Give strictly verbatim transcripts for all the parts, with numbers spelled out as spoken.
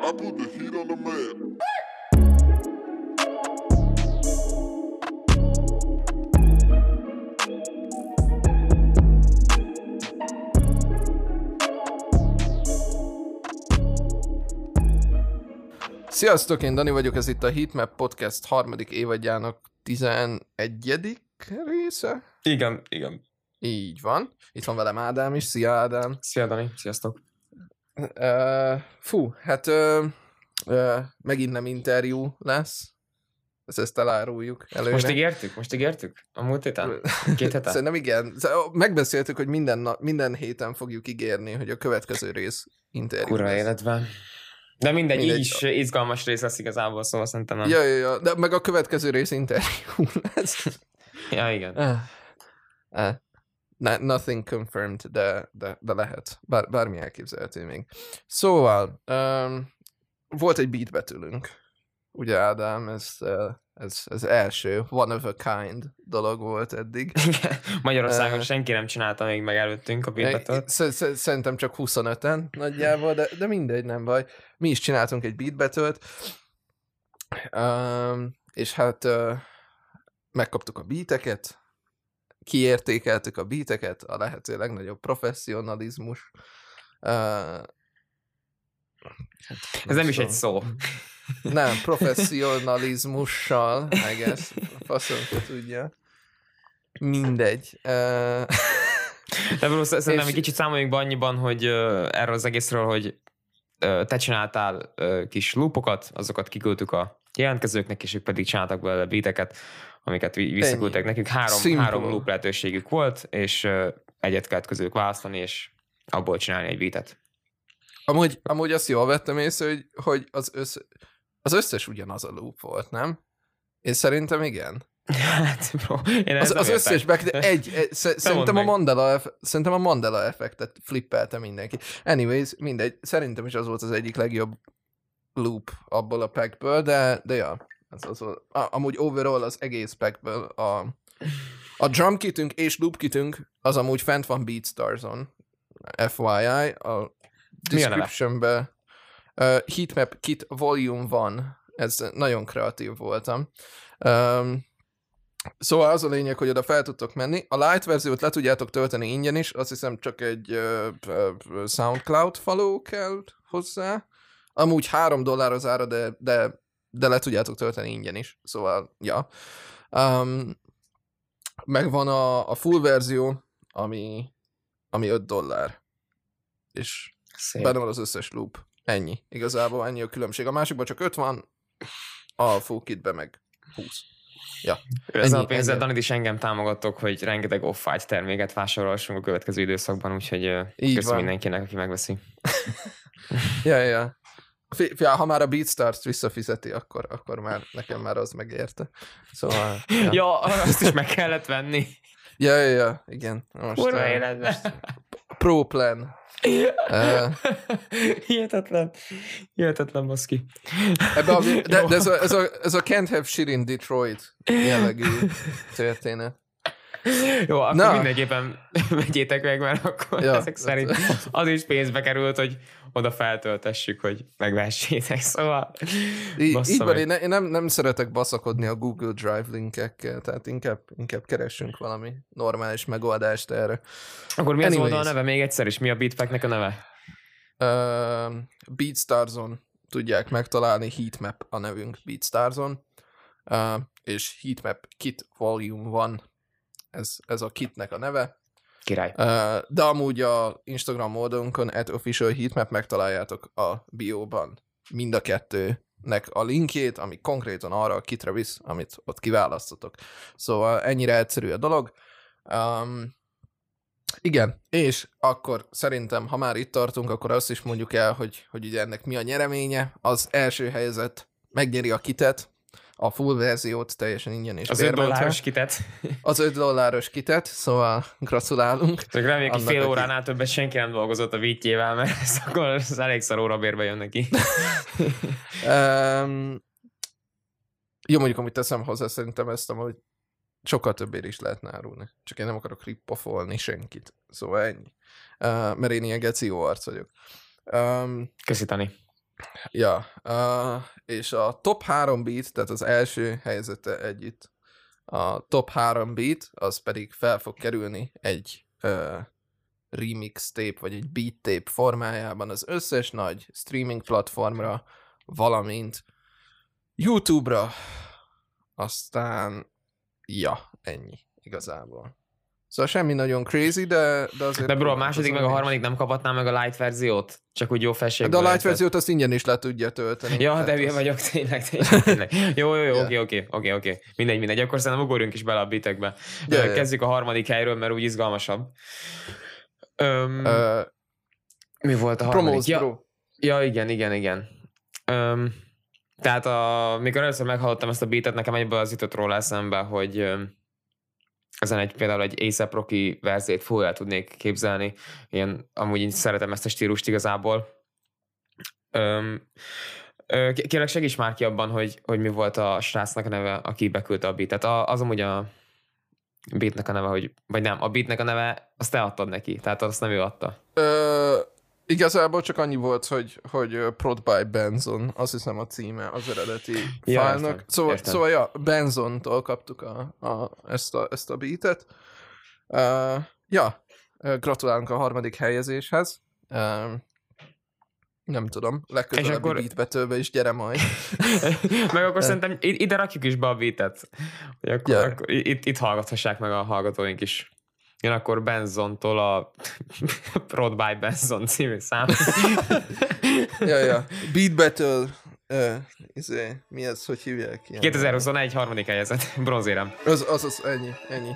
I put the heat on the man. Sziasztok, én Dani vagyok, ez itt a Heatmap Podcast harmadik évadjának tizenegyedik része? Igen, igen. Így van. Itt van velem Ádám is. Szia, Ádám. Szia, Dani. Sziasztok. Uh, fú, hát uh, uh, megint nem interjú lesz. Ezt, ezt eláruljuk előre. Most ígértük? Most ígértük? A múlt héten? Két héten? Szerintem igen. Megbeszéltük, hogy minden, na- minden héten fogjuk ígérni, hogy a következő rész interjú. Kurva életben. De mindegy, mindegy, így is izgalmas rész lesz igazából, szóval szerintem nem. Ja, ja, ja. De meg a következő rész interjú lesz. Ja, igen. Uh, uh, nothing confirmed, de, de, de lehet. Bár, bármi elképzelhető még. Szóval, um, volt egy beat betülünk. Ugye, Ádám, ez, ez, ez első one of a kind dolog volt eddig. Magyarországon uh, senki nem csinálta még meg előttünk a beat betült. Szerintem csak huszonöten nagyjából, de, de mindegy, nem baj. Mi is csináltunk egy beat betült, um, és hát uh, megkaptuk a beateket, kiértékeltük a beateket, a lehető legnagyobb professzionalizmus. Uh, hát nem ez nem szó. Is egy szó. Nem, professzionalizmussal, I guess, faszom, tudja. Mindegy. Uh, De valószínűleg és... egy kicsit számoljunk be annyiban, hogy uh, erről az egészről, hogy uh, te csináltál uh, kis loopokat, azokat kiküldtük a jelentkezőknek, és ők pedig csináltak belőle beateket, amiket visszaküldtek nekünk. Három, három loop lehetőségük volt, és uh, egyet kellett közülük választani, és abból csinálni egy beatet. Amúgy, amúgy azt jól vettem észre, hogy, hogy az, össz, az összes ugyanaz a loop volt, nem? Én szerintem igen. Hát, bro, én az, az összes back, de egy, egy sz, szerintem, a mandala, szerintem a mandala effektet flippelte mindenki. Anyways, mindegy, szerintem is az volt az egyik legjobb loop abból a packből, de, de ja, az, az, az, amúgy overall az egész packből a, a drum kitünk és loop kitünk az amúgy fent van BeatStarson, ef wá i, a descriptionbe. Uh, Heatmap Kit Volume one. Ez nagyon kreatív voltam. Um, szóval az a lényeg, hogy oda fel tudtok menni. A light verziót le tudjátok tölteni ingyen is. Azt hiszem csak egy uh, uh, SoundCloud follow kell hozzá. Amúgy három dollár az ára, de, de, de le tudjátok tölteni ingyen is. Szóval, ja. Um, megvan a, a full verzió, ami, ami öt dollár. És szép. Benne van az összes loop. Ennyi. Igazából ennyi a különbség. A másikban csak öt van, a full kitben meg húsz. Ja. Ezzel a pénzzel, Danit is engem támogattok, hogy rengeteg off-white terméket vásárolhassunk a következő időszakban, úgyhogy köszönöm mindenkinek, aki megveszi. Ja, ja. Ja, ha már a BeatStars-t visszafizeti, akkor, akkor már nekem már az megérte. Szóval... Ja, ja azt is meg kellett venni. Ja, ja, ja. Igen. Kurva életben. Pro plan. Uh, hihetetlen. Hihetetlen, baszki. Ebbe a, de, de ez, a, ez, a, ez a Can't Have Shit in Detroit jellegű történet. Jó, akkor na. Mindenképpen megyétek meg, mert akkor ja. Ezek szerint az is pénzbe került, hogy oda feltöltessük, hogy megvessétek, szóval... Így, így van, én, én nem, nem szeretek baszakodni a Google Drive linkekkel, tehát inkább, inkább keressünk valami normális megoldást erre. Akkor mi az oldal a neve még egyszer is? Mi a Beatpacknek a neve? Uh, BeatStarson tudják megtalálni, Heatmap a nevünk BeatStarson, uh, és Heatmap Kit Volume egy. Ez, ez a kitnek a neve. Király. De amúgy a Instagram oldalunkon at official heatmap megtaláljátok a bióban mind a kettőnek a linkjét, ami konkrétan arra a kitre visz, amit ott kiválasztotok. Szóval ennyire egyszerű a dolog. Um, igen, és akkor szerintem, ha már itt tartunk, akkor azt is mondjuk el, hogy, hogy ugye ennek mi a nyereménye. Az első helyzet megnyeri a kitet, a full verziót teljesen ingyen és az öt dolláros kitet. Az öt dolláros kitet, szóval gratulálunk. Csak reméljük, hogy fél óránál ki... többet senki nem dolgozott a beatjével, mert ez akkor az elég szar órabérbe jön neki. um, jó, mondjuk, amit teszem hozzá, szerintem ezt, hogy sokkal többért is lehetne árulni. Csak én nem akarok rippofolni senkit. Szóval ennyi. Uh, mert én ilyen geció arc vagyok. Um, Köszi, Tani. Ja. Uh, és a top három beat, tehát az első helyzete együtt, a top három beat, az pedig fel fog kerülni egy uh, remix tape, vagy egy beat tape formájában az összes nagy streaming platformra, valamint YouTube-ra. Aztán, ja, ennyi igazából. Szóval semmi nagyon crazy, de, de azért... De bro, a második meg a harmadik nem kaphatná meg a light verziót? Csak úgy jó felségben. De a light verziót azt ingyen is le tudja tölteni. Ja, de mi vagyok, tényleg, tényleg, tényleg. Jó, jó, jó, yeah. oké, oké, oké, oké. Mindegy, mindegy. Akkor szerintem ugorjunk is bele a bitekbe. Yeah, Kezdjük yeah. a harmadik helyről, mert úgy izgalmasabb. Öm, uh, mi volt a harmadik? Promos, ja, bro. ja, igen, igen, igen. Öm, tehát a, mikor először meghallottam ezt a beatet, nekem egyből az jutott róla eszembe, hogy... Ezen egy, például egy á száp Rocky verzét full el tudnék képzelni. Ilyen, amúgy én szeretem ezt a stílust igazából. Öm, ö, kérlek, segíts már ki abban, hogy, hogy mi volt a srácnak a neve, aki beküldte a beatet. A, az amúgy a beatnek a neve, hogy, vagy nem, a beatnek a neve, azt te adtad neki, tehát azt nem ő adta. Ö, igazából csak annyi volt, hogy, hogy prod by Benzon, azt hiszem a címe az eredeti ja, fájlnak. Szóval, szóval ja, Benzontól kaptuk a, a, ezt, a, ezt a beatet. Uh, ja, gratulálunk a harmadik helyezéshez. Uh, nem tudom, legközelebbi akkor... beatbetőbe is gyere majd. Meg akkor szerintem ide rakjuk is be a beatet. Akkor, yeah. akkor, itt, itt hallgathassák meg a hallgatóink is. Én akkor Benzontól a Prod by Benzon című szám. ja, ja. Beat Battle. Uh, izé, mi ez, hogy hívják? kétezer-huszonegy harmadik helyezett. Bronzérem. Az, az, az, ennyi, ennyi.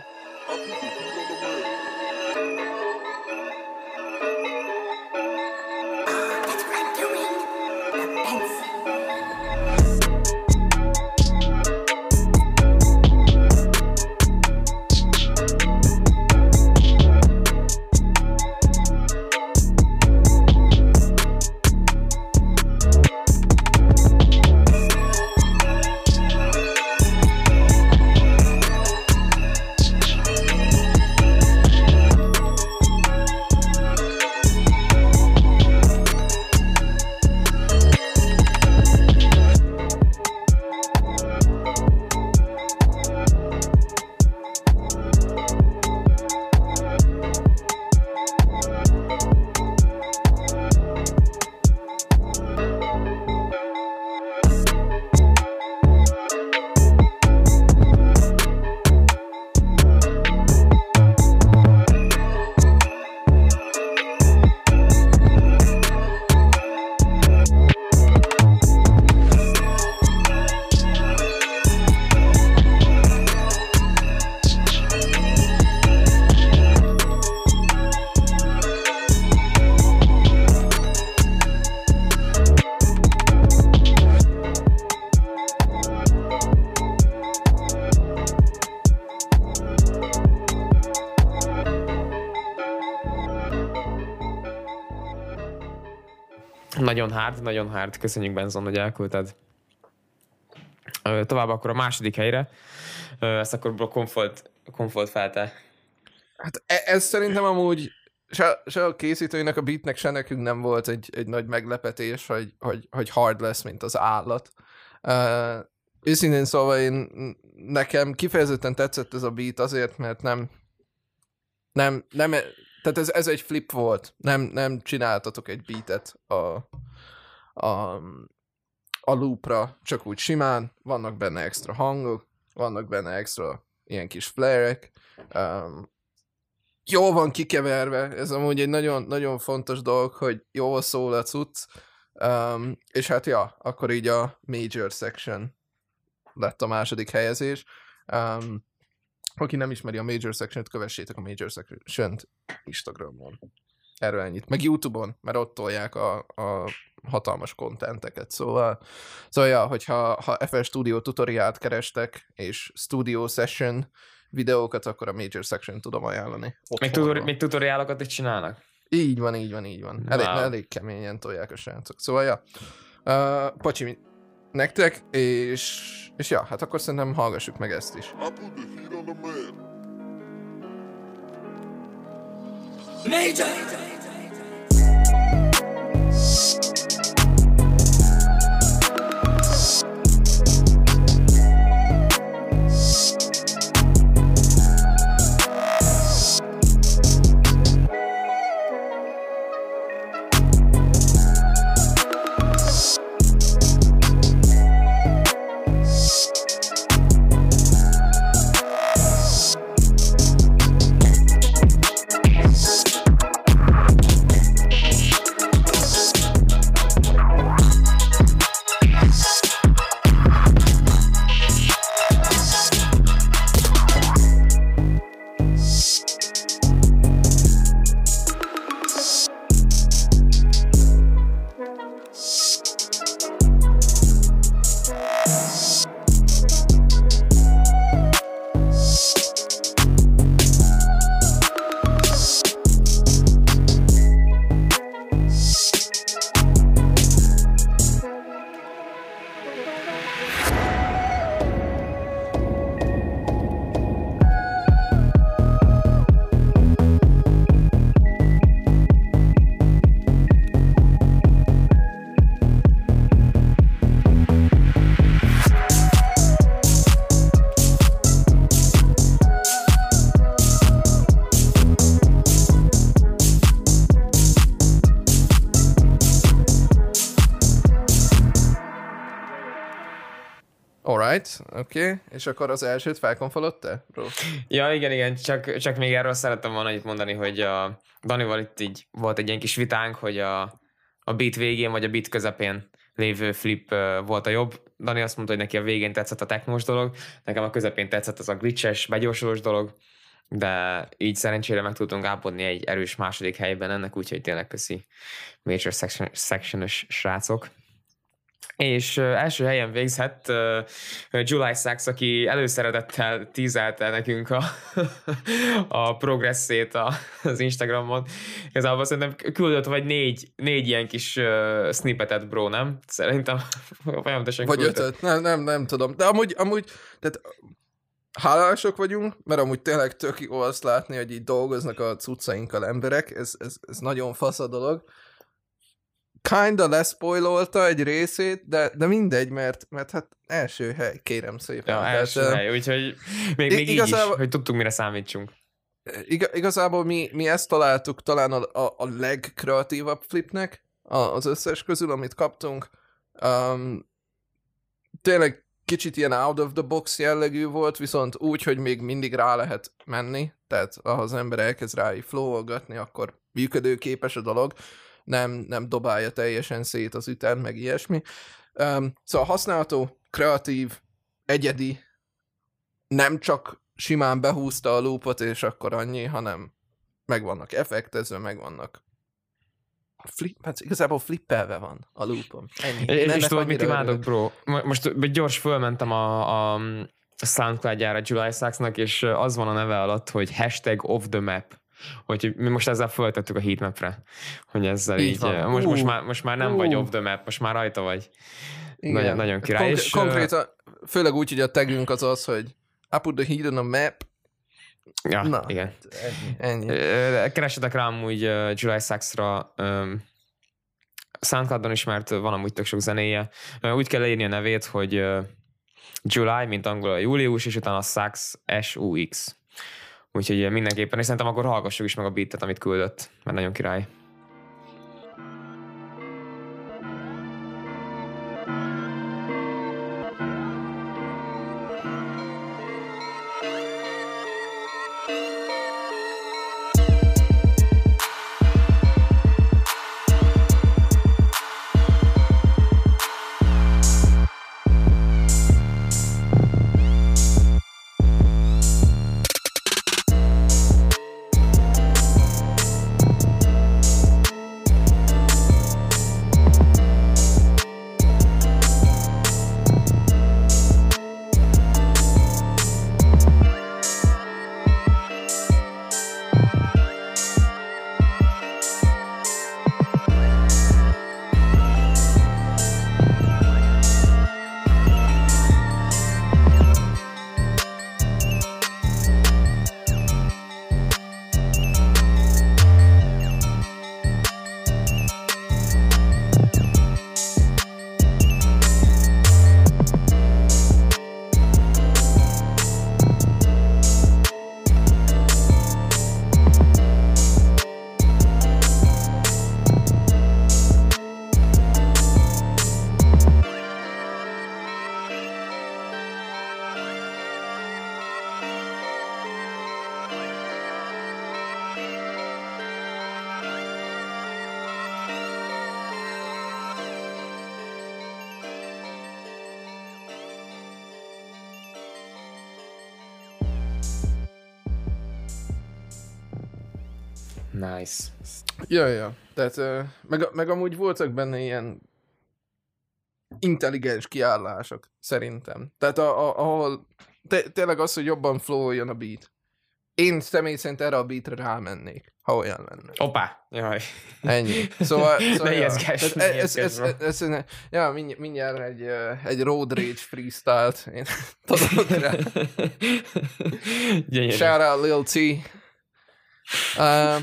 Nagyon hard, nagyon hard. Köszönjük, Benzon, hogy elküldted. Tovább akkor a második helyre. Ezt akkor komfolt, komfolt felte. Hát ez szerintem amúgy se, se a készítőinek, a beatnek, se nekünk nem volt egy, egy nagy meglepetés, hogy, hogy, hogy hard lesz, mint az állat. Uh, őszintén szóval én, nekem kifejezetten tetszett ez a beat azért, mert nem... nem, nem Tehát ez, ez egy flip volt. Nem, nem csináltatok egy beatet a, a, a loopra, csak úgy simán. Vannak benne extra hangok, vannak benne extra ilyen kis flare-ek. Um, jól van kikeverve. Ez amúgy egy nagyon, nagyon fontos dolog, hogy jól szól a cucc. Um, és hát ja, akkor így a Major Section lett a második helyezés. Um, Aki nem ismeri a Major Section-t, kövessétek a Major Section-t Instagramon. Erről ennyit. Meg YouTube-on, mert ott tolják a, a hatalmas kontenteket. Szóval, szóval ja, hogyha ha ef el Studio tutoriált kerestek, és Studio Session videókat, akkor a Major Section tudom ajánlani. Még, tutori- még tutoriálokat is csinálnak? Így van, így van, így van. Elég, wow. elég keményen tolják a srácok. Szóval ja, uh, pacsi nektek, és, és ja, hát akkor szerintem hallgassuk meg ezt is. I put the heat on the man. Major. Oké, okay. És akkor az elsőt felkonfolod te? Bro? Ja, igen, igen, csak, csak még erről szerettem volna itt mondani, hogy a Danival itt így volt egy ilyen kis vitánk, hogy a, a beat végén vagy a beat közepén lévő flip uh, volt a jobb. Dani azt mondta, hogy neki a végén tetszett a technós dolog, nekem a közepén tetszett az a glitches, begyorsulós dolog, de így szerencsére meg tudtunk ápodni egy erős második helyben ennek, úgyhogy tényleg köszi Major Section-ös srácok. És első helyen végzett uh, July Sax, aki előszeretettel tízelte nekünk a, a progresszét a, az Instagramon. Igazából szerintem küldött vagy négy, négy ilyen kis uh, snippetet, bro, nem? Szerintem folyamatosan vagy küldött. Ötöt, nem, nem, nem tudom. De amúgy, amúgy tehát hálások vagyunk, mert amúgy tényleg tök jó azt látni, hogy így dolgoznak a cuccainkkal emberek. Ez, ez, ez nagyon fasz a dolog. Kinda lespoilolta egy részét, de, de mindegy, mert, mert hát első hely, kérem szépen. Ja, első hát, hely, úgyhogy még, még igazából, így is, hogy tudtuk, mire számítsunk. Ig- igazából mi, mi ezt találtuk talán a, a, a legkreatívabb flipnek az összes közül, amit kaptunk. Um, tényleg kicsit ilyen out of the box jellegű volt, viszont úgy, hogy még mindig rá lehet menni, tehát ha az ember elkezd rá így flow-olgatni, akkor működőképes a dolog. Nem, nem dobálja teljesen szét az ütem, meg ilyesmi. Um, szóval használható, kreatív, egyedi, nem csak simán behúzta a loopot, és akkor annyi, hanem meg vannak effektezve, meg vannak flip, hát igazából flippelve van a loopom. Ennyi. És tudod, mit imádok, bro? Most gyors fölmentem a, a SoundCloud-jára July Saxnak, és az van a neve alatt, hogy hashtag off the map. Úgyhogy mi most ezzel föltettük a heatmapre, hogy ezzel így, így most, most, már, most már nem uh. vagy off the map, most már rajta vagy. Nagyon, nagyon király. Konkr- és, konkrétan, főleg úgy, hogy a tagünk az az, hogy I put the heat on a map. Ja, na, igen. Ennyi. ennyi. Keresetek rám amúgy July Saxra, um, SoundCloudon is, mert van amúgy tök sok zenéje. Úgy kell leírni a nevét, hogy July, mint angol a július, és utána a Sax, S U X. Úgyhogy mindenképpen, és szerintem akkor hallgassuk is meg a beatet, amit küldött, mert nagyon király. Nice. Ja, ja. Tehát meg, meg amúgy voltak benne ilyen intelligens kiállások, szerintem. Tehát a, a, ahol te, tényleg az, hogy jobban flowoljon a beat. Én személy szerint erre a beatre rámennék, ha olyan lenne. Hoppá! Jaj. Ennyi. Szóval... szóval ne ijeszkess, ne ijeszkess. Ja, mindj- mindjárt egy, egy road rage freestyle-t én tudok rá. Gyönyörű. Shout out Lil T. Uh,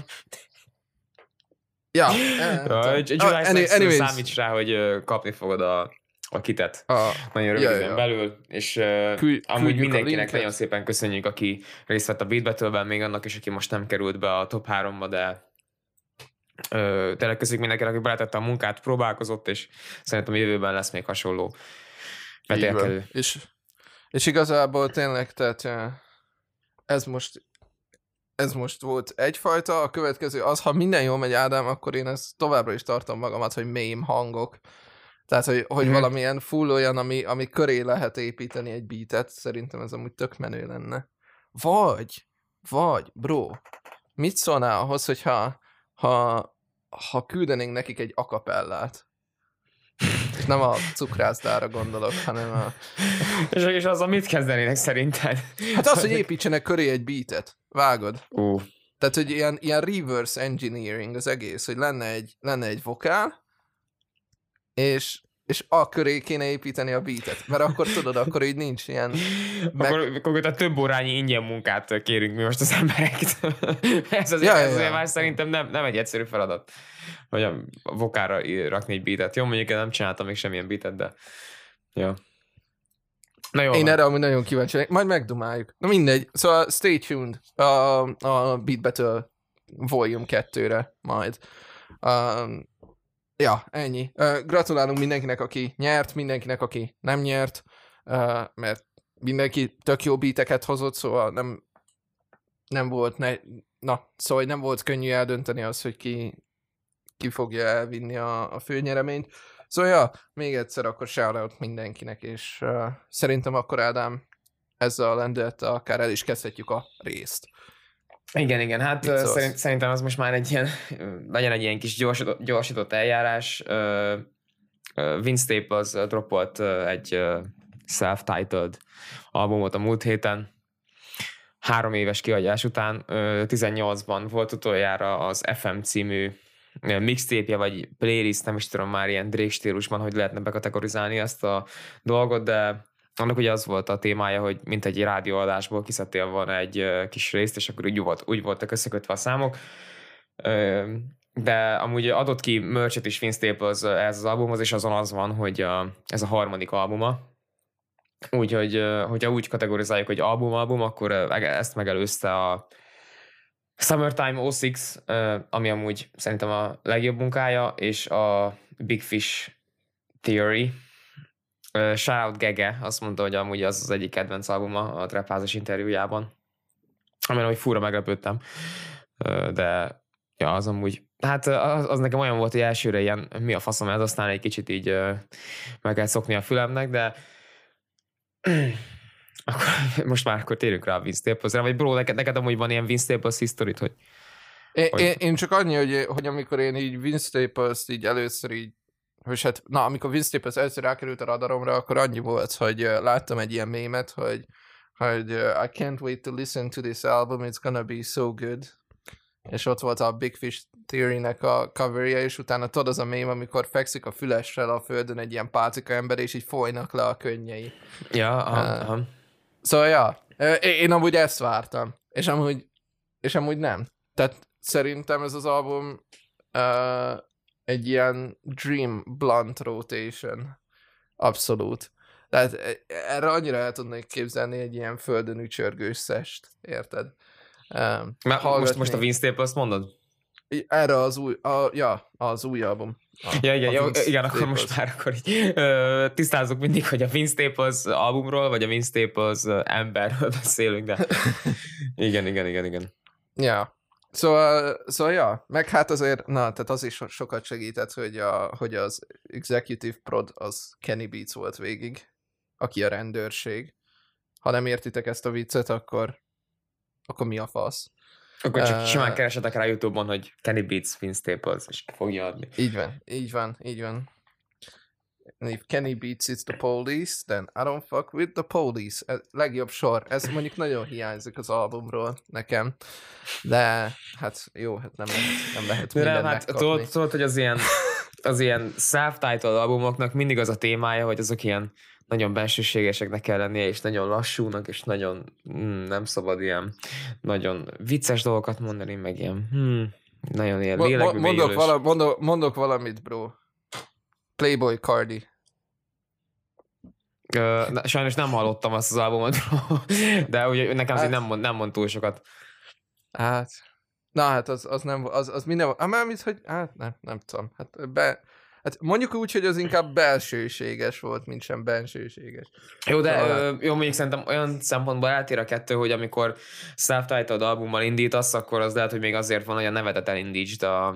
ja. July Saxon számíts rá, hogy kapni fogod a... a kitet. Ah, nagyon rövid ja, ja. belül, és uh, Kül, amúgy mindenkinek nagyon szépen köszönjük, aki részt vett a Beat Battle-ben, még annak is, aki most nem került be a top háromba, de uh, tényleg köszönjük mindenkinek, aki beletette a munkát, próbálkozott, és szerintem a jövőben lesz még hasonló vetélkedő. És, és igazából tényleg, tehát ez most ez most volt egyfajta, a következő az, ha minden jól megy, Ádám, akkor én ezt továbbra is tartom magamat, hogy meme hangok. Tehát, hogy, hogy mm-hmm. valamilyen full olyan, ami, ami köré lehet építeni egy beatet, szerintem ez amúgy tök menő lenne. Vagy, vagy, bro, mit szólnál ahhoz, hogyha ha, ha küldenénk nekik egy akapellát? És nem a cukrászdára gondolok, hanem a... és, és azzal mit kezdenének szerinted? Hát az, hogy építsenek köré egy beatet. Vágod. Uh. Tehát, hogy ilyen, ilyen reverse engineering az egész, hogy lenne egy, lenne egy vokál, és, és a köré kéne építeni a beatet, mert akkor tudod, akkor így nincs ilyen... Meg... Akkor, akkor a több órányi ingyen munkát kérünk mi most az emberektől. Ez azért, ja, azért ja. már szerintem nem, nem egy egyszerű feladat, hogy a vokára rakni egy beatet. Jó, mondjuk én nem csináltam még semmilyen beatet, de... Ja. Na, jó, én van. Erre amúgy nagyon kíváncsi vagyok. Majd megdumáljuk. Na mindegy, szóval stay tuned a, a Beat Battle Volume kettőre majd. Um, Ja, ennyi. Uh, gratulálunk mindenkinek, aki nyert, mindenkinek, aki nem nyert, uh, mert mindenki tök jó beateket hozott, szóval nem, nem volt ne, na, szóval nem volt könnyű eldönteni azt, hogy ki, ki fogja elvinni a, a főnyereményt. Szóval ja, még egyszer akkor shoutout mindenkinek, és uh, szerintem akkor Ádám ezzel a lendülettel akár el is kezdhetjük a részt. Igen, igen, hát szerint, szerintem az most már egy ilyen, legyen egy ilyen kis gyorsított, gyorsított eljárás. Vince Staples droppolt egy self-titled albumot a múlt héten, három éves kiadás után, tizennyolcban volt utoljára az ef em című mixtape-je, vagy playlist, nem is tudom már ilyen Drake stílusban, hogy lehetne bekategorizálni ezt a dolgot, de... Annak ugye az volt a témája, hogy mint egy rádióadásból kiszedtél volna egy kis részt, és akkor úgy, volt, úgy voltak összekötve a számok. De amúgy adott ki merch-et is Vince Staples ez az albumhoz, és azon az van, hogy a, ez a harmadik albuma. Úgyhogy, hogyha úgy kategorizáljuk, hogy album-album, akkor ezt megelőzte a Summertime oh six, ami amúgy szerintem a legjobb munkája, és a Big Fish Theory. Shoutout Gege azt mondta, hogy amúgy az az egyik kedvenc albuma a Trapházas interjújában, amire hogy fura meglepődtem, de ja, az amúgy, hát az, az nekem olyan volt, hogy elsőre ilyen mi a faszom ez, aztán egy kicsit így meg kell szokni a fülemnek, de akkor, most már akkor térünk rá a Vince Staplesre, vagy bro, neked, neked amúgy van ilyen Vince Staples historit, hogy... É, hogy... Én, én csak annyi, hogy, hogy amikor én így Vince Staplest így először így és hát, na, amikor Vince Staples először rákerült a radaromra, akkor annyi volt, hogy uh, láttam egy ilyen mémet, hogy, hogy uh, I can't wait to listen to this album, it's gonna be so good. És ott volt a Big Fish Theory-nek a coverje, és utána tudod az a mém, amikor fekszik a fülessel a földön egy ilyen pálcika ember, és így folynak le a könnyei. Ja, aha. Szóval, ja, én amúgy ezt vártam, és amúgy, és amúgy nem. Tehát szerintem ez az album... Uh, egy ilyen dream blunt rotation. Abszolút. Tehát erre annyira el tudnék képzelni egy ilyen földön ücsörgős szest. Érted? Um, most, most a Vince Staples azt mondod? Erre az új, a, ja, az új album. A, ja, igen, ja, igen akkor most már akkor így ö, tisztázzuk mindig, hogy a Vince Staples albumról, vagy a Vince Staples emberről beszélünk, de igen, igen, igen, igen. Ja. Szóval, szóval, ja, meg hát azért, na, tehát az is sokat segített, hogy, a, hogy az executive prod az Kenny Beats volt végig, aki a rendőrség. Ha nem értitek ezt a viccet, akkor, akkor mi a fasz? Akkor csak uh, simán keresetek rá YouTube-on, hogy Kenny Beats, Vince Staples, és fogja adni. Így van, így van, így van. And if Kenny Beats is the Police, then I don't fuck with the Police. Ez legjobb sor. Ez mondjuk nagyon hiányzik az albumról nekem. De hát jó, hát nem lehet, nem lehet mindent megkapni. Hát, tudod, hogy az ilyen, az ilyen self-titled albumoknak mindig az a témája, hogy azok ilyen nagyon bensőségeseknek kell lennie, és nagyon lassúnak, és nagyon mm, nem szabad ilyen nagyon vicces dolgokat mondani, meg ilyen mm, nagyon ilyen lélekből mondok, vala, mondok, mondok valamit, bro. Playboy Cardi. Ö, na, sajnos nem hallottam azt az albumot, de ugye nekem hát, nem, mond, nem mond túl sokat. Hát, na hát az, az nem, az, az minden, ám amit, hogy hát nem, nem tudom. Hát, be, hát mondjuk úgy, hogy az inkább belsőséges volt, mint sem bensőséges. Jó, de ö, jó, mondjuk szerintem olyan szempontból eltér a kettő, hogy amikor self-titled albummal indítasz, akkor az lehet, hogy még azért van, hogy a nevedet elindítsd a,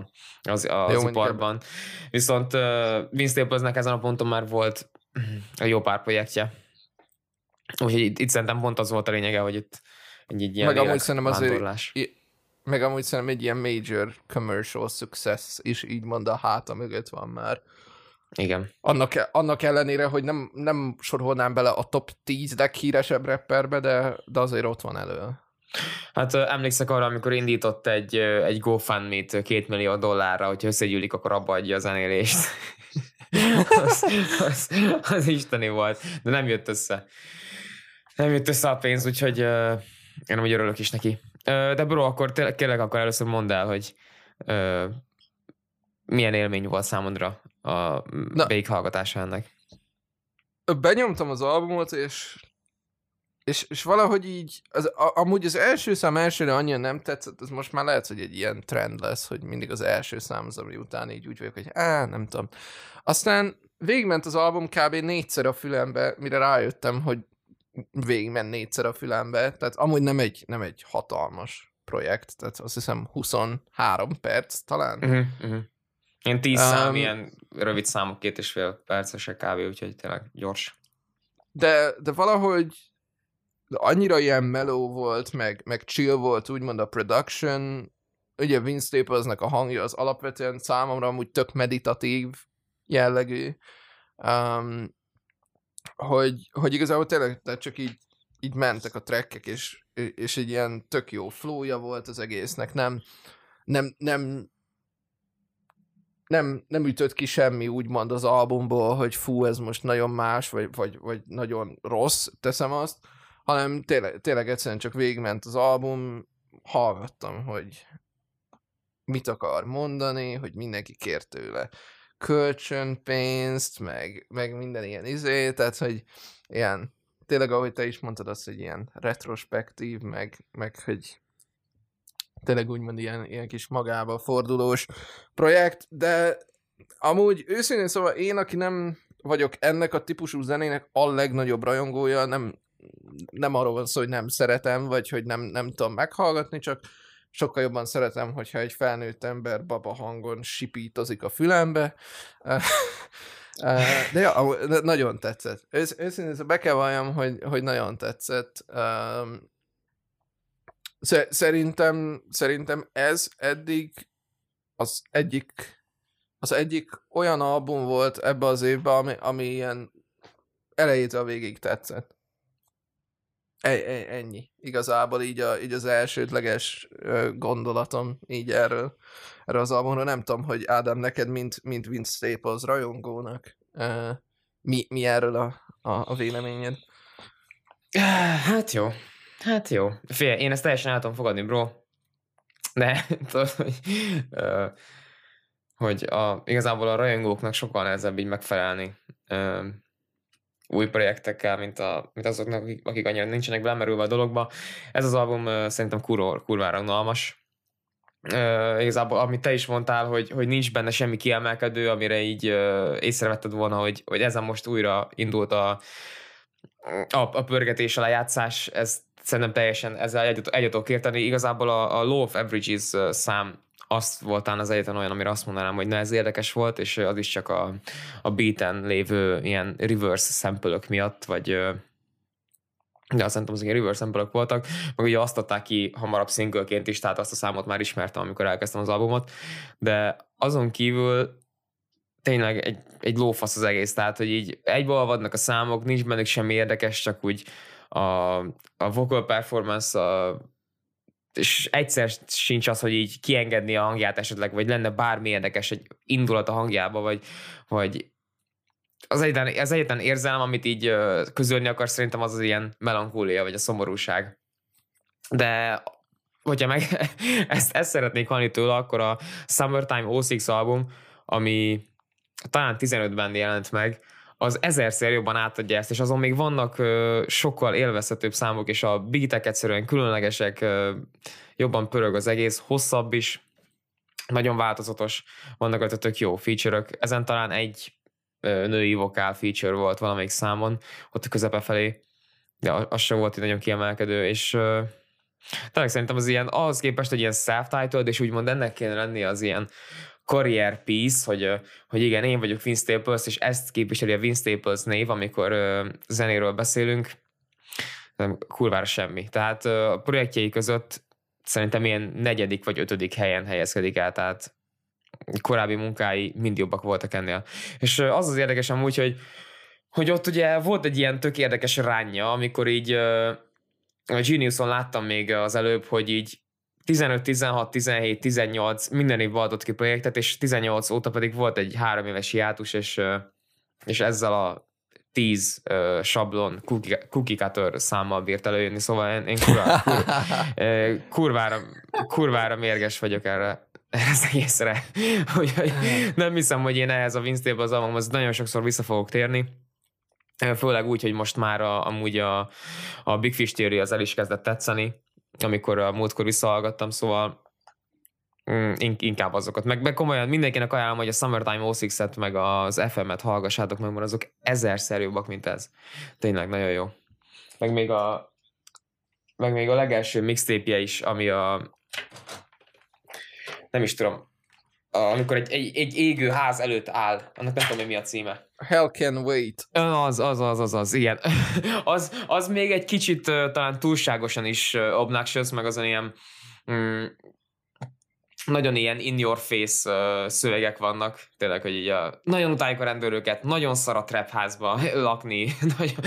az, az jó, iparban. Mondjuk. Viszont ö, Vince Staplesnek ezen a ponton már volt a jó pár projektje. Úgyhogy itt, itt szerintem pont az volt a lényege, hogy itt egy, egy ilyen lélekvándorlás. Meg amúgy szerintem egy ilyen major commercial success is így a háta mögött van már. Igen. Annak, annak ellenére, hogy nem, nem sorolnám bele a top tíz leghíresebb rapperbe, de, de azért ott van elő. Hát emlékszek arra, amikor indított egy, egy GoFundMe-t két millió dollárra, hogyha összegyűlik, akkor abba adja a zenélést. az, az, az isteni volt. De nem jött össze. Nem jött össze a pénz, úgyhogy uh, én amúgy örülök is neki. De bro, akkor tényleg, kérlek, akkor először mondd el, hogy ö, milyen élmény volt számodra a végighallgatása ennek. Benyomtam az albumot, és, és, és valahogy így, az, a, amúgy az első szám elsőre annyira nem tetszett, az most már lehet, hogy egy ilyen trend lesz, hogy mindig az első szám az, ami után így úgy vagyok, hogy á, nem tudom. Aztán végigment az album kb. négyszer a fülembe, mire rájöttem, hogy végigmen négyszer a fülembe, tehát amúgy nem egy, nem egy hatalmas projekt, tehát azt hiszem huszonhárom perc talán. Uh-huh, uh-huh. Én tíz um, szám, ilyen rövid számok, két és fél percesek kb, úgyhogy tényleg gyors. De, de valahogy de annyira ilyen mellow volt, meg, meg chill volt, úgymond a production, ugye Vince Staplesnek a hangja az alapvetően számomra amúgy tök meditatív jellegű, um, Hogy, hogy igazából tényleg csak így, így mentek a trackek, és, és egy ilyen tök jó flowja volt az egésznek, nem, nem, nem, nem, nem ütött ki semmi úgymond az albumból, hogy fú, ez most nagyon más, vagy, vagy, vagy nagyon rossz, teszem azt, hanem tényleg, tényleg egyszerűen csak végigment az album, hallgattam, hogy mit akar mondani, hogy mindenki kér tőle kölcsönpénzt, meg, meg minden ilyen izé, tehát, hogy ilyen, tényleg, ahogy te is mondtad azt, hogy ilyen retrospektív, meg, meg hogy tényleg úgymond ilyen, ilyen kis magába fordulós projekt, de amúgy őszintén szóval én, aki nem vagyok ennek a típusú zenének a legnagyobb rajongója, nem, nem arról van szó, hogy nem szeretem, vagy hogy nem, nem tudom meghallgatni, csak sokkal jobban szeretem, hogyha egy felnőtt ember baba hangon sipítozik a fülembe. De jó, nagyon tetszett. Őszintén be kell valljam, hogy, hogy nagyon tetszett. Szerintem, szerintem ez eddig az egyik az egyik olyan album volt ebbe az évben, ami, ami ilyen elejétől végig tetszett. Ennyi. Igazából így, a, így az elsődleges gondolatom így erről, erről az albumról. Nem tudom, hogy Ádám, neked, mint, mint Vince Staples rajongónak mi, mi erről a, a, a véleményed? Hát jó. Hát jó. Félj, én ezt teljesen el tudom fogadni, bro. De tudod, hogy, hogy a, igazából a rajongóknak sokkal nehezebb így megfelelni új projektekkel, mint, a, mint azoknak, akik, akik annyira nincsenek belemerülve a dologba. Ez az album uh, szerintem kurva, kurvára unalmas. Uh, igazából, amit te is mondtál, hogy, hogy nincs benne semmi kiemelkedő, amire így uh, észrevetted volna, hogy, hogy ezen most újra indult a, a, a pörgetés, a lejátszás, ez szerintem teljesen ezzel egyet, egyet tudok érteni. Igazából a, a Law of Averages szám azt voltán az egyetlen olyan, amire azt mondanám, hogy na, ez érdekes volt, és az is csak a, a beaten lévő ilyen reverse sample-ök miatt, vagy de azt szerintem azok reverse sample-ok voltak, meg ugye azt adták ki hamarabb singleként is, tehát azt a számot már ismertem, amikor elkezdtem az albumot, de azon kívül tényleg egy, egy lófasz az egész, tehát hogy így egybe olvadnak a számok, nincs bennük semmi érdekes, csak úgy a, a vocal performance, a, és egyszer sincs az, hogy így kiengedni a hangját esetleg, vagy lenne bármi érdekes egy indulat a hangjába, vagy, vagy az egyetlen, az egyetlen érzelem, amit így közölni akarsz, szerintem az az ilyen melankólia, vagy a szomorúság. De hogyha meg ezt, ezt szeretnék hallani tőle, akkor a Summertime oh six album, ami talán tizenötben jelent meg, az ezerszer jobban átadja ezt, és azon még vannak ö, sokkal élvezhetőbb számok, és a beatek egyszerűen különlegesek, ö, jobban pörög az egész, hosszabb is, nagyon változatos, vannak ott tök jó feature-ök. Ezen talán egy ö, női vokál feature volt valamelyik számon, ott a közepe felé, de az sem volt így nagyon kiemelkedő, és ö, talán szerintem az ilyen, ahhoz képest, hogy ilyen self-titled, és úgymond ennek kéne lenni az ilyen career piece, hogy, hogy igen, én vagyok Vince Staples, és ezt képviseli a Vince Staples név, amikor uh, zenéről beszélünk, nem, kurvára semmi. Tehát uh, a projektjei között szerintem ilyen negyedik vagy ötödik helyen helyezkedik el, tehát korábbi munkái mind jobbak voltak ennél. És uh, az az érdekes amúgy, hogy, hogy ott ugye volt egy ilyen tök érdekes ránja, amikor így uh, a Geniuson láttam még az előbb, hogy így tizenöt, tizenhat, tizenhét, tizennyolc minden évben adott ki projektet, és tizennyolc óta pedig volt egy három éves hiátus, és, és ezzel a tíz uh, sablon cookie, cookie cutter számmal bírt előjönni, szóval én, én kurvára, kur, uh, kurvára, kurvára mérges vagyok erre, erre az egészre. Nem hiszem, hogy én ehhez a Vince Staples albumhoz nagyon sokszor vissza fogok térni. Főleg úgy, hogy most már a, amúgy a, a Big Fish Theory az el is kezdett tetszeni, amikor a múltkor visszahallgattam, szóval mm, inkább azokat. Meg, meg komolyan mindenkinek ajánlom, hogy a Summertime oh six-et meg az ef em-et hallgassátok meg, mert azok ezerszer jobbak, mint ez. Tényleg nagyon jó. Meg még a, meg még a legelső mixtape-je is, ami a nem is tudom, a, amikor egy, egy, egy égő ház előtt áll. Annak nem tudom, mi a címe. Hell Can Wait. Az, az, az, az, az, igen. az, az még egy kicsit uh, talán túlságosan is uh, obnoxious, meg azon ilyen mm, nagyon ilyen in your face uh, szövegek vannak. Tényleg, hogy így a, nagyon utáljuk a rendőröket, nagyon szar a trap házba lakni, nagyon,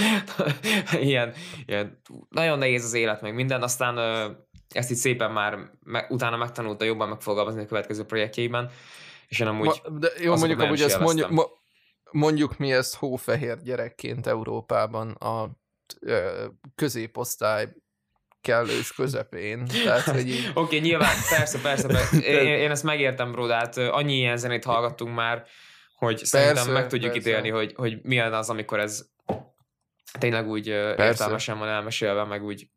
ilyen, ilyen, nagyon nehéz az élet, meg minden. Aztán uh, ezt így szépen már me, utána megtanulta jobban megfogalmazni a következő projektjeiben. És én amúgy ma, de jó, mondjuk, amúgy ezt mondjuk, ma... Mondjuk mi ezt hófehér gyerekként Európában a ö, középosztály kellős közepén. Így... Oké, okay, nyilván, persze, persze, persze. Én, én ezt megértem, bro, de hát annyi ilyen zenét hallgattunk már, hogy persze, szerintem meg tudjuk persze. ítélni, hogy, hogy milyen az, amikor ez tényleg úgy persze. értelmesen van elmesélve, meg úgy...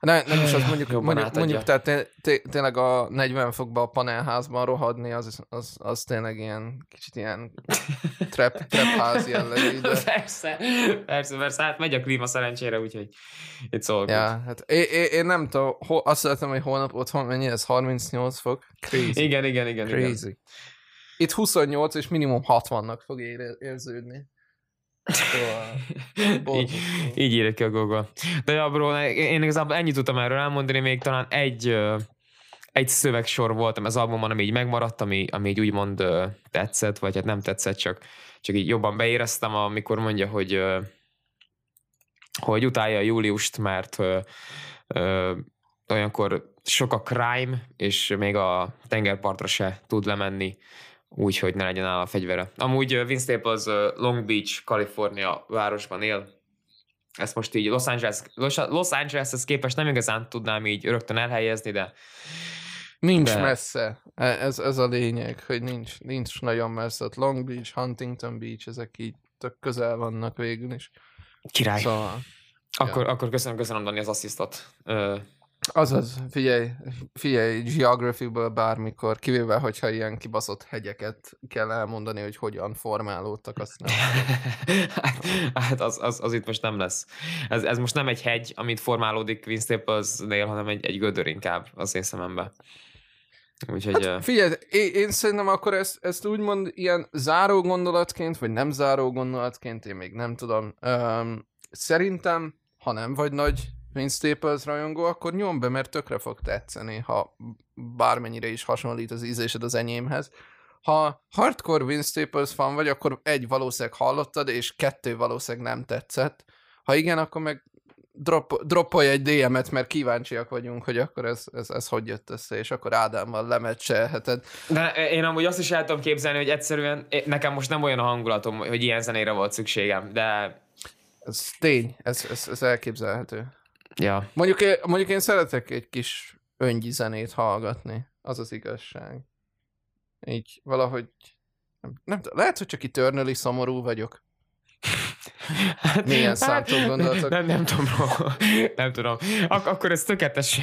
Ne, nem is azt mondjuk, mondjuk, mondjuk tehát té, té, tényleg a negyven fokban a panelházban rohadni, az, az, az tényleg ilyen kicsit ilyen trap, trap ház jellegű. De... Persze, persze, persze, hát megy a klíma szerencsére, úgyhogy itt szól. Ja, hát én, én, én nem tudom, azt szeretem, hogy holnap otthon mennyi, ez harmincnyolc fok. Crazy. Igen, igen, igen. Crazy. Igen. Itt huszonnyolc és minimum hatvannak fog ér- érződni. így, így írja ki a Google. De ja, bro, én igazából ennyit tudtam erről elmondani, még talán egy, egy szövegsor voltam az albumon, ami így megmaradt, ami, ami így úgymond tetszett, vagy hát nem tetszett, csak, csak így jobban beéreztem, amikor mondja, hogy, hogy utálja a júliust, mert olyankor sok a crime, és még a tengerpartra se tud lemenni, úgyhogy ne legyen áll a fegyvere. Amúgy Vince Staples Long Beach, Kalifornia városban él. Ezt most így Los Angeles, Los, Los Angeleshez képest nem igazán tudnám így rögtön elhelyezni, de... Nincs de... messze. Ez, ez a lényeg, hogy nincs, nincs nagyon messze. Long Beach, Huntington Beach, ezek így tök közel vannak végül is. Király. Szóval, akkor, ja. akkor köszönöm, köszönöm Dani az asszisztot. Azaz, figyelj, figyelj, geography-ből bármikor, kivéve, hogyha ilyen kibaszott hegyeket kell elmondani, hogy hogyan formálódtak, azt nem. hát hát az, az, az itt most nem lesz. Ez, ez most nem egy hegy, amit formálódik Vince Staples-nél, hanem egy, egy gödör inkább az én szememben. Úgyhogy, hát, figyelj, én, én szerintem akkor ezt, ezt úgymond ilyen záró gondolatként, vagy nem záró gondolatként, én még nem tudom, um, szerintem, ha nem vagy nagy Vince Staples rajongó, akkor nyomd be, mert tökre fog tetszeni, ha bármennyire is hasonlít az ízésed az enyémhez. Ha hardcore Vince Staples fan vagy, akkor egy valószínűleg hallottad, és kettő valószínűleg nem tetszett. Ha igen, akkor meg drop, droppolj egy dé emet, mert kíváncsiak vagyunk, hogy akkor ez, ez, ez hogy jött össze, és akkor Ádámmal lemeccselheted. De én amúgy azt is el tudom képzelni, hogy egyszerűen nekem most nem olyan a hangulatom, hogy ilyen zenére volt szükségem, de... Ez tény, ez, ez, ez elképzelhető. Ja. Mondjuk én, mondjuk én szeretek egy kis öngyi zenét hallgatni, az az igazság. Így valahogy... Nem, nem, lehet, hogy csak eternally szomorú vagyok. Milyen hát, számtól gondoltok? Nem, nem tudom, nem tudom. Ak- akkor ez tökéletes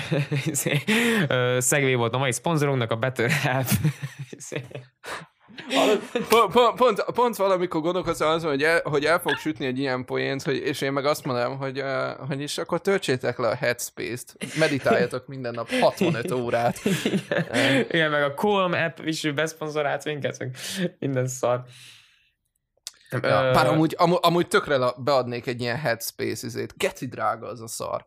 szegvé volt a mai szponzorunknak, a Better Help. Pont, pont, pont, pont valamikor gondolkoztam azon, hogy el, hogy el fog sütni egy ilyen poént, hogy, és én meg azt mondom, hogy, uh, hogy is akkor töltsétek le a Headspace-t, meditáljatok minden nap hatvanöt órát. Igen, igen, meg a Calm app is beszponzorált minket, minden szar. Ja, bár amúgy, amúgy, amúgy tökre beadnék egy ilyen Headspace izét. Geci drága az a szar.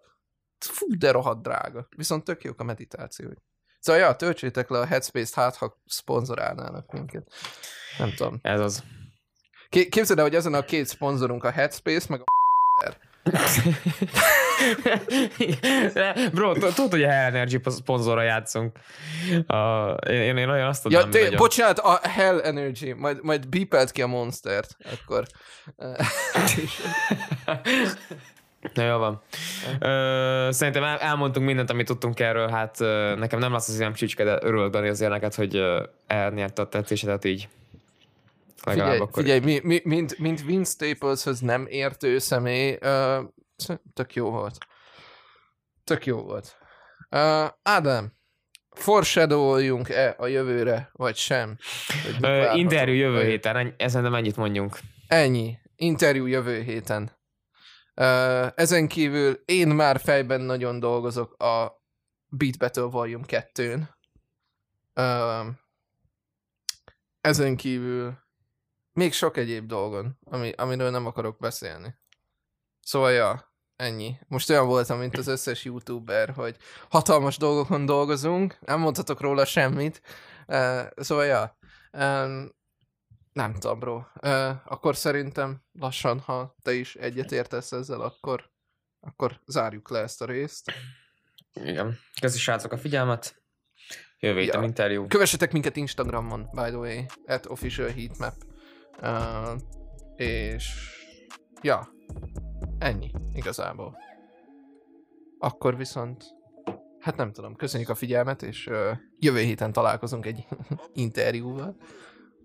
Fú, de rohadt drága. Viszont tök jók a meditációi. Szóval, ja, töltsétek le a Headspace-t, hát ha szponzorálnának minket. Nem tudom. Ez az. Képzeld el, hogy ezen a két szponzorunk a Headspace, meg a Bro, tudod, hogy a Hell Energy szponzorra játszunk. Uh, én, én olyan azt tudom, ja, te, bocsánat, a Hell Energy, majd, majd beepelt ki a Monstert, akkor. Na jó van. Ö, szerintem el, elmondtunk mindent, amit tudtunk erről, hát ö, nekem nem lesz az ilyen csücske, de örülök, Dani, azért neked, hogy elnyerte a tetszésedet így. Figyelj, akkor... figyelj mi, mi, mint, mint Vince Stapleshöz nem értő személy, ö, tök jó volt. Tök jó volt. Uh, Ádám, foreshadow-oljunk-e a jövőre, vagy sem? Uh, interjú jövő vagy? Héten, ezen nem ennyit mondjunk. Ennyi. Interjú jövő héten. Uh, ezen kívül én már fejben nagyon dolgozok a Beat Battle Volume kettőn. Uh, ezen kívül még sok egyéb dolgon, ami, amiről nem akarok beszélni. Szóval, ja, ennyi. Most olyan voltam, mint az összes youtuber, hogy hatalmas dolgokon dolgozunk, nem mondhatok róla semmit. Uh, szóval, ja, um, nem tudom, bro. Uh, akkor szerintem lassan, ha te is egyetértesz ezzel, akkor, akkor zárjuk le ezt a részt. Igen. Köszi, srácok, a figyelmet. Jövő héten ja. Interjú. Kövessetek minket Instagramon, by the way, at official heatmap. Uh, és... Ja. Ennyi, igazából. Akkor viszont, hát nem tudom, köszönjük a figyelmet, és uh, jövő héten találkozunk egy interjúval.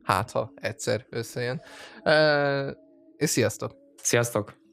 Hát, ha egyszer összejön. Uh, és sziasztok! Sziasztok!